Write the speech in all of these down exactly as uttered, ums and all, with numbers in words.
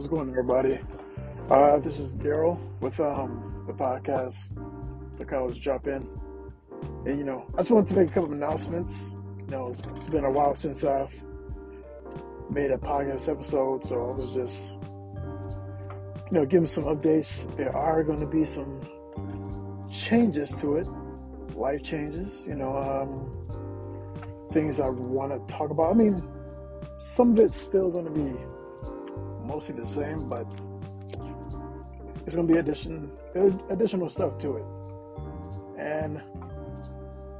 how's it going, everybody? Uh, this is Daryl with um, the podcast, The College Drop In. And, you know, I just wanted to make a couple of announcements. You know, it's, it's been a while since I've made a podcast episode, so I was just, you know, giving some updates. There are going to be some changes to it, life changes, you know, um, things I want to talk about. I mean, some of it's still going to be mostly the same, but it's going to be addition, additional stuff to it. And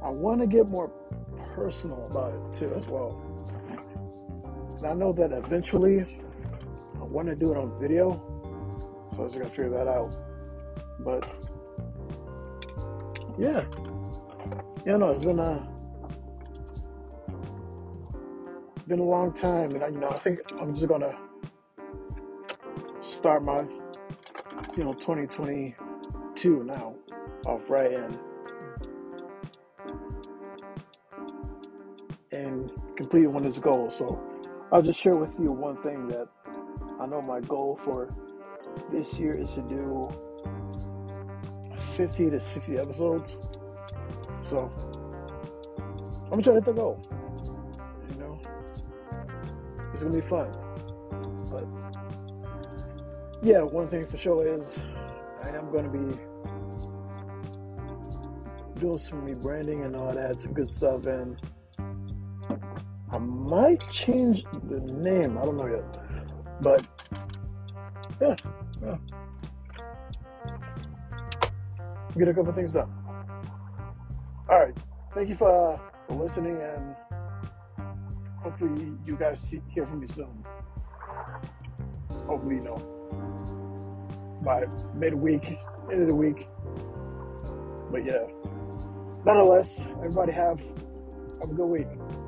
I want to get more personal about it too as well. And I know that eventually I want to do it on video, so I just got to figure that out. But yeah, you know, it's been a been a long time, and I, you know, I think I'm just gonna start my, you know, twenty twenty-two now off right and and complete one of his goals. So I'll just share with you one thing that I know my goal for this year is to do fifty to sixty episodes. So I'm gonna try to hit the goal. You know, it's gonna be fun. But yeah, one thing for sure is I am gonna be doing some rebranding and all that, some good stuff, and I might change the name. I don't know yet, but yeah, yeah. Get a couple things done. All right, thank you for, uh, for listening, and hopefully you guys see, hear from me soon. Hopefully, you know, by midweek, end of the week. But yeah, nonetheless, everybody have, have a good week.